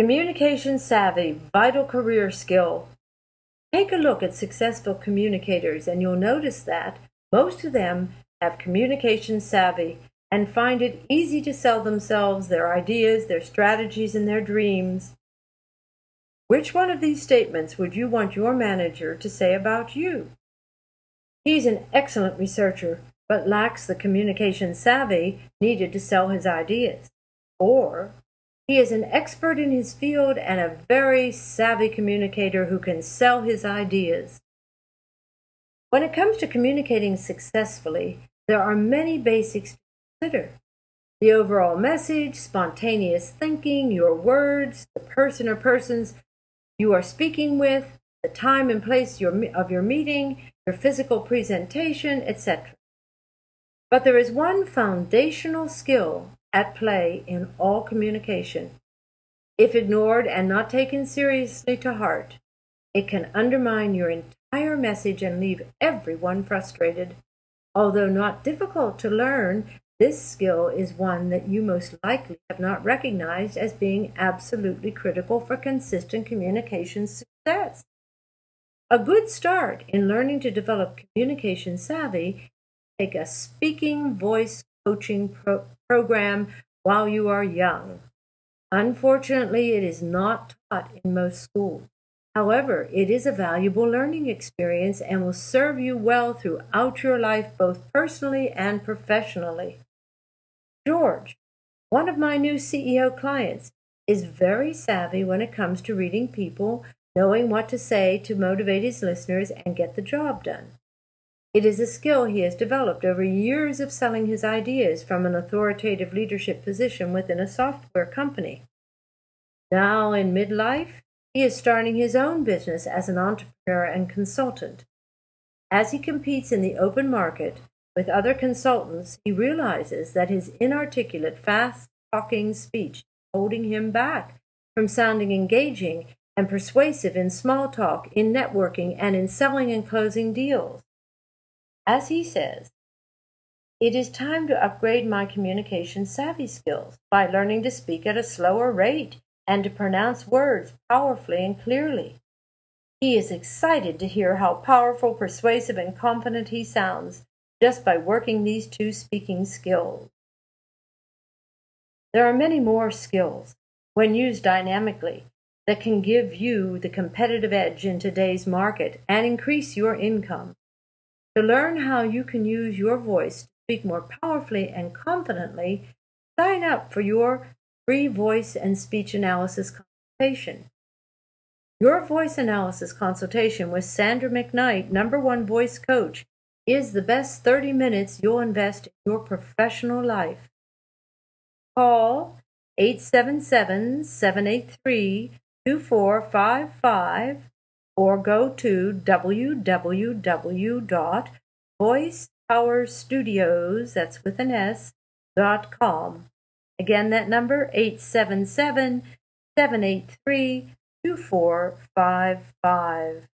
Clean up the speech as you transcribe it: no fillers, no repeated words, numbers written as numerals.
Communication savvy, vital career skill. Take a look at successful communicators and you'll notice that most of them have communication savvy and find it easy to sell themselves, their ideas, their strategies, and their dreams. Which one of these statements would you want your manager to say about you? He's an excellent researcher, but lacks the communication savvy needed to sell his ideas. Or, he is an expert in his field and a very savvy communicator who can sell his ideas. When it comes to communicating successfully, there are many basics to consider. The overall message, spontaneous thinking, your words, the person or persons you are speaking with, the time and place of your meeting, your physical presentation, etc. But there is one foundational skill at play in all communication. If ignored and not taken seriously to heart, it can undermine your entire message and leave everyone frustrated. Although not difficult to learn, this skill is one that you most likely have not recognized as being absolutely critical for consistent communication success. A good start in learning to develop communication savvy is to take a speaking voice coaching program while you are young. Unfortunately, it is not taught in most schools. However, it is a valuable learning experience and will serve you well throughout your life, both personally and professionally. George, one of my new CEO clients, is very savvy when it comes to reading people, knowing what to say to motivate his listeners and get the job done. It is a skill he has developed over years of selling his ideas from an authoritative leadership position within a software company. Now in midlife, he is starting his own business as an entrepreneur and consultant. As he competes in the open market with other consultants, he realizes that his inarticulate, fast-talking speech is holding him back from sounding engaging and persuasive in small talk, in networking, and in selling and closing deals. As he says, "It is time to upgrade my communication savvy skills by learning to speak at a slower rate and to pronounce words powerfully and clearly." He is excited to hear how powerful, persuasive, and confident he sounds just by working these two speaking skills. There are many more skills, when used dynamically, that can give you the competitive edge in today's market and increase your income. To learn how you can use your voice to speak more powerfully and confidently, sign up for your free voice and speech analysis consultation. Your voice analysis consultation with Sandra McKnight, #1 voice coach, is the best 30 minutes you'll invest in your professional life. Call 877-783-2455. Or go to www.voicepowerstudios, that's with an S, .com. Again, that number, 877-783-2455.